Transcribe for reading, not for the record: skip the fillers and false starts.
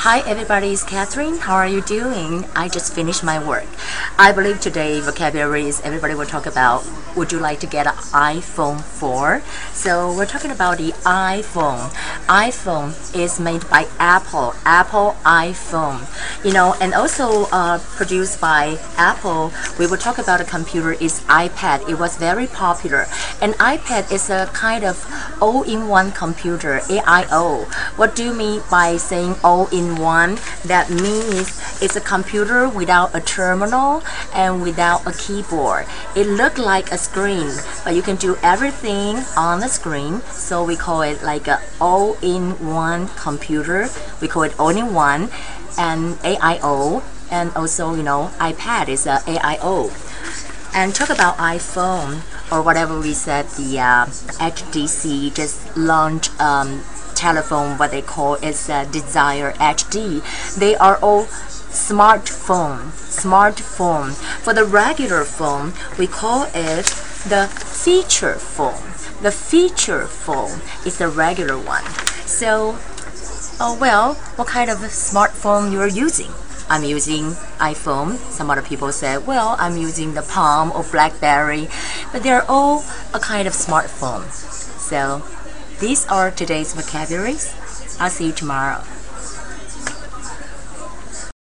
Hi everybody, it's Catherine. How are you doing? I just finished my work. I believe today vocabulary is everybody will talk about. Would you like to get an iPhone 4? So we're talking about the iPhone. iPhone is made by Apple. Apple iPhone. You know, and also produced by Apple. We will talk about a computer is iPad. It was very popular. And iPad is a kind of all-in-one computer, AIO. What do you mean by saying all-in-one? That means it's a computer without a terminal and without a keyboard. It looked like a screen, but you can do everything on the screen. So we call it like an all-in-one computer. We call it all-in-one and AIO. And also, you know, iPad is an AIO. And talk about iPhone or whatever we said, the HDC just launched telephone, what they call is Desire HD. They are all smartphone. For the regular phone, we call it the feature phone. The feature phone is the regular one. So, oh well, what kind of smartphone you're using? I'm using iPhone. Some other people say, well, I'm using the Palm or Blackberry, but they're all a kind of smartphone. So these are today's vocabularies. I'll see you tomorrow.